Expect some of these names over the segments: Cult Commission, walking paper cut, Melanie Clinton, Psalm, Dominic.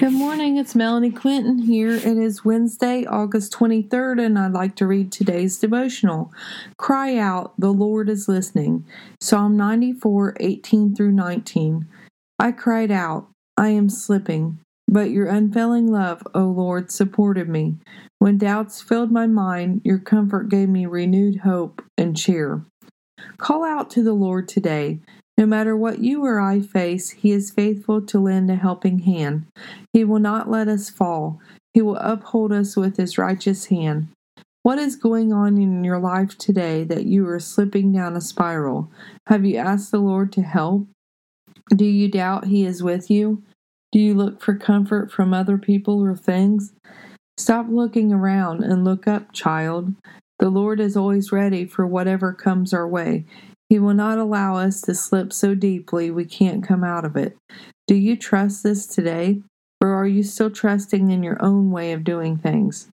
Good morning, it's Melanie Clinton here. It is Wednesday, August 23rd, and I'd like to read today's devotional. Cry out, the Lord is listening. Psalm 94, 18 through 19. I cried out, I am slipping, but your unfailing love, O Lord, supported me. When doubts filled my mind, your comfort gave me renewed hope and cheer. Call out to the Lord today. No matter what you or I face, He is faithful to lend a helping hand. He will not let us fall. He will uphold us with His righteous hand. What is going on in your life today that you are slipping down a spiral? Have you asked the Lord to help? Do you doubt He is with you? Do you look for comfort from other people or things? Stop looking around and look up, child. The Lord is always ready for whatever comes our way. He will not allow us to slip so deeply we can't come out of it. Do you trust this today, or are you still trusting in your own way of doing things?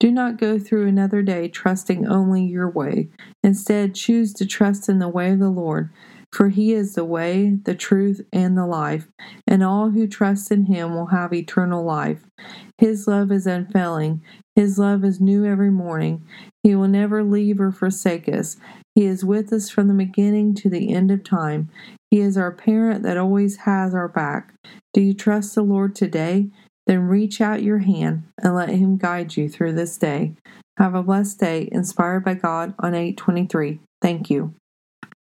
Do not go through another day trusting only your way. Instead, choose to trust in the way of the Lord, for He is the way, the truth, and the life, and all who trust in Him will have eternal life. His love is unfailing. His love is new every morning. He will never leave or forsake us. He is with us from the beginning to the end of time. He is our parent that always has our back. Do you trust the Lord today? Then reach out your hand and let Him guide you through this day. Have a blessed day, inspired by God on 8/23. Thank you.